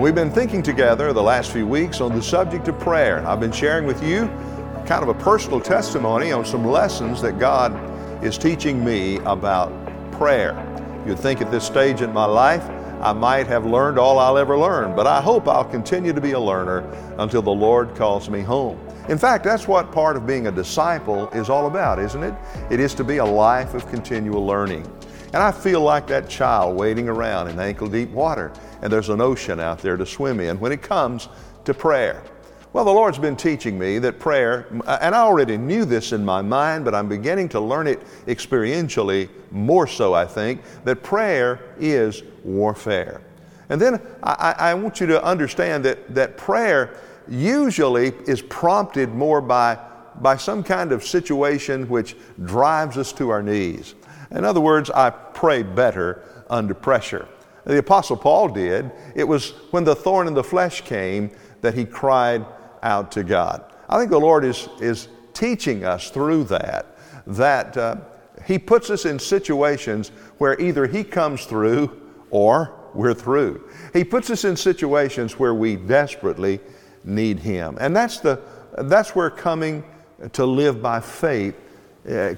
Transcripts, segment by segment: We've been thinking together the last few weeks on the subject of prayer, and I've been sharing with you kind of a personal testimony on some lessons that God is teaching me about prayer. You'd think at this stage in my life I might have learned all I'll ever learn, but I hope I'll continue to be a learner until the Lord calls me home. In fact, that's what part of being a disciple is all about, isn't it? It is to be a life of continual learning. And I feel like that child wading around in ankle-deep water, and there's an ocean out there to swim in when it comes to prayer. Well, the Lord's been teaching me that prayer, and I already knew this in my mind, but I'm beginning to learn it experientially more so, I think, that prayer is warfare. And then I want you to understand that prayer usually is prompted more by some kind of situation which drives us to our knees. In other words, I pray better under pressure. The Apostle Paul did. It was when the thorn in the flesh came that he cried out to God. I think the Lord is teaching us through that He puts us in situations where either He comes through or we're through. He puts us in situations where we desperately need Him. And that's where coming to live by faith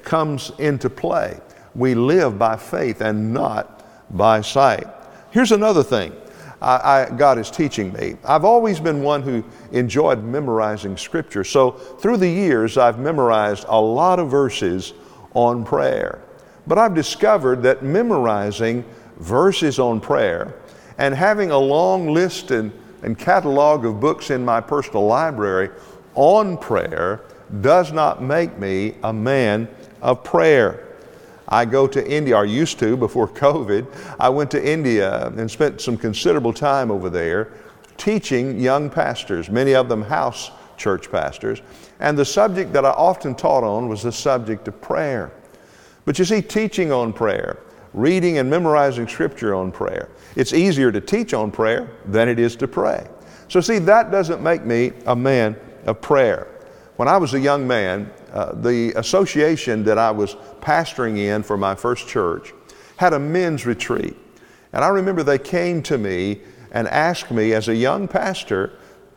comes into play. We live by faith and not by sight. Here's another thing God is teaching me. I've always been one who enjoyed memorizing Scripture. So through the years, I've memorized a lot of verses on prayer. But I've discovered that memorizing verses on prayer and having a long list and catalog of books in my personal library on prayer does not make me a man of prayer. I go to India, or used to before COVID. I went to India and spent some considerable time over there teaching young pastors, many of them house church pastors. And the subject that I often taught on was the subject of prayer. But you see, teaching on prayer, reading and memorizing Scripture on prayer, it's easier to teach on prayer than it is to pray. So see, that doesn't make me a man of prayer. When I was a young man, the association that I was pastoring in for my first church had a men's retreat. And I remember they came to me and asked me as a young pastor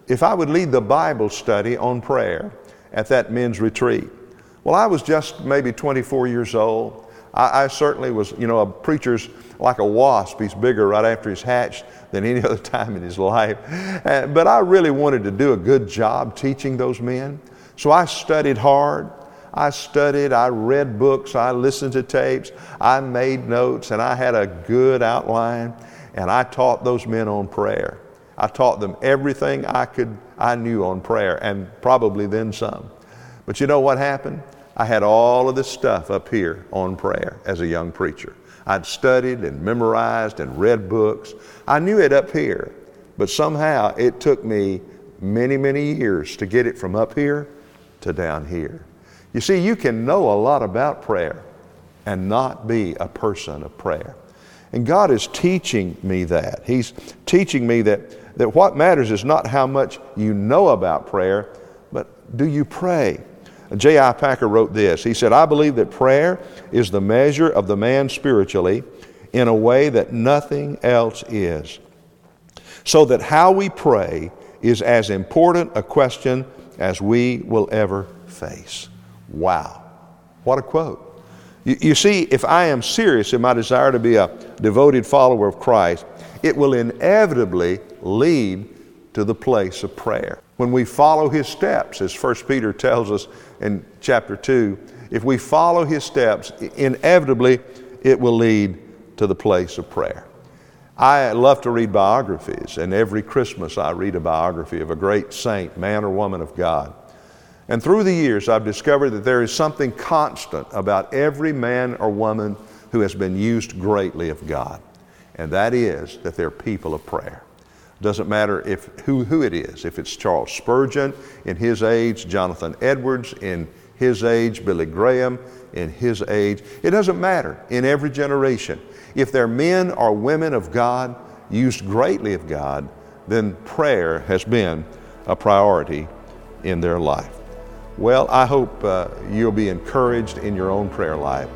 if I would lead the Bible study on prayer at that men's retreat. Well, I was just maybe 24 years old. I certainly was, a preacher's like a wasp. He's bigger right after he's hatched than any other time in his life. But I really wanted to do a good job teaching those men. So I studied hard. I read books, I listened to tapes, I made notes, and I had a good outline, and I taught those men on prayer. I taught them everything I knew on prayer, and probably then some. But you know what happened? I had all of this stuff up here on prayer as a young preacher. I'd studied and memorized and read books. I knew it up here, but somehow it took me many, many years to get it from up here to down here. You see, you can know a lot about prayer and not be a person of prayer. And God is teaching me that. He's teaching me that what matters is not how much you know about prayer, but do you pray? J. I. Packer wrote this. He said, "I believe that prayer is the measure of the man spiritually in a way that nothing else is, so that how we pray is as important a question as we will ever face." Wow, what a quote. You see, if I am serious in my desire to be a devoted follower of Christ, it will inevitably lead to the place of prayer. When we follow His steps, as 1 Peter tells us in chapter 2, if we follow His steps, inevitably it will lead to the place of prayer. I love to read biographies, and every Christmas I read a biography of a great saint, man or woman of God. And through the years, I've discovered that there is something constant about every man or woman who has been used greatly of God, and that is that they're people of prayer. Doesn't matter who it is, if it's Charles Spurgeon in his age, Jonathan Edwards in his age, Billy Graham in his age. It doesn't matter in every generation. If they're men or women of God, used greatly of God, then prayer has been a priority in their life. Well, I hope you'll be encouraged in your own prayer life.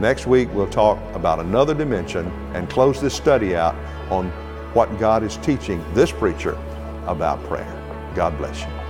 Next week, we'll talk about another dimension and close this study out on what God is teaching this preacher about prayer. God bless you.